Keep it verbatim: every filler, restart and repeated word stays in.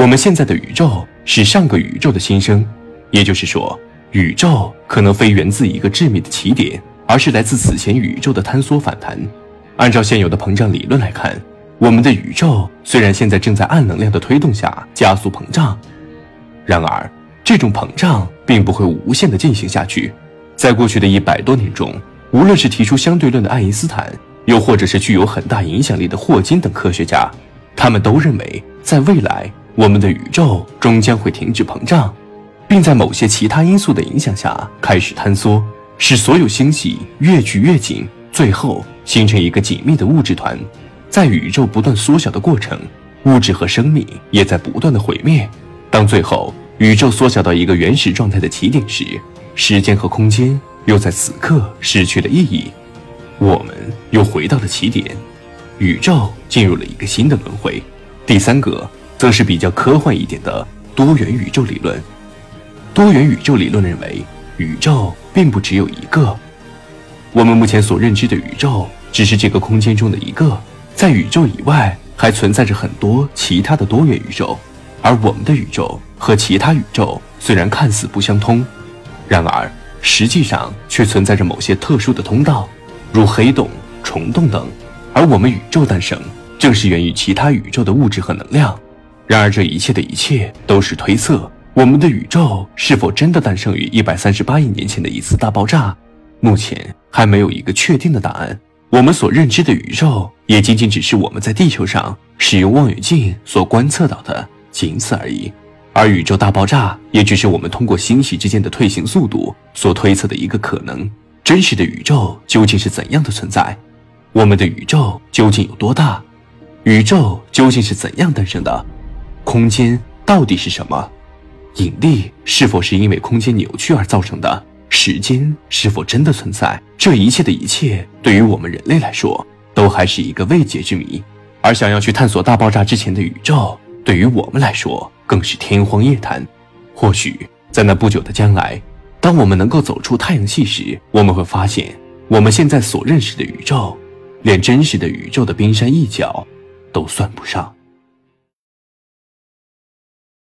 我们现在的宇宙是上个宇宙的新生，也就是说，宇宙可能非源自一个致密的起点，而是来自此前宇宙的坍缩反弹。按照现有的膨胀理论来看，我们的宇宙虽然现在正在暗能量的推动下加速膨胀，然而这种膨胀并不会无限地进行下去。在过去的一百多年中，无论是提出相对论的爱因斯坦，又或者是具有很大影响力的霍金等科学家，他们都认为在未来我们的宇宙终将会停止膨胀，并在某些其他因素的影响下开始坍缩，使所有星系越聚越紧，最后形成一个紧密的物质团。在宇宙不断缩小的过程，物质和生命也在不断的毁灭。当最后宇宙缩小到一个原始状态的起点时，时间和空间又在此刻失去了意义，我们又回到了起点，宇宙进入了一个新的轮回。第三个则是比较科幻一点的多元宇宙理论。多元宇宙理论认为，宇宙并不只有一个，我们目前所认知的宇宙只是这个空间中的一个，在宇宙以外还存在着很多其他的多元宇宙。而我们的宇宙和其他宇宙虽然看似不相通，然而实际上却存在着某些特殊的通道，如黑洞、虫洞等。而我们宇宙诞生，正是源于其他宇宙的物质和能量。然而这一切的一切都是推测，我们的宇宙是否真的诞生于一百三十八亿年前的一次大爆炸，目前还没有一个确定的答案。我们所认知的宇宙也仅仅只是我们在地球上使用望远镜所观测到的，仅此而已。而宇宙大爆炸也只是我们通过星系之间的退行速度所推测的一个可能。真实的宇宙究竟是怎样的存在？我们的宇宙究竟有多大？宇宙究竟是怎样诞生的？空间到底是什么？引力是否是因为空间扭曲而造成的？时间是否真的存在？这一切的一切对于我们人类来说都还是一个未解之谜，而想要去探索大爆炸之前的宇宙，对于我们来说更是天方夜谭。或许在那不久的将来，当我们能够走出太阳系时，我们会发现我们现在所认识的宇宙连真实的宇宙的冰山一角都算不上。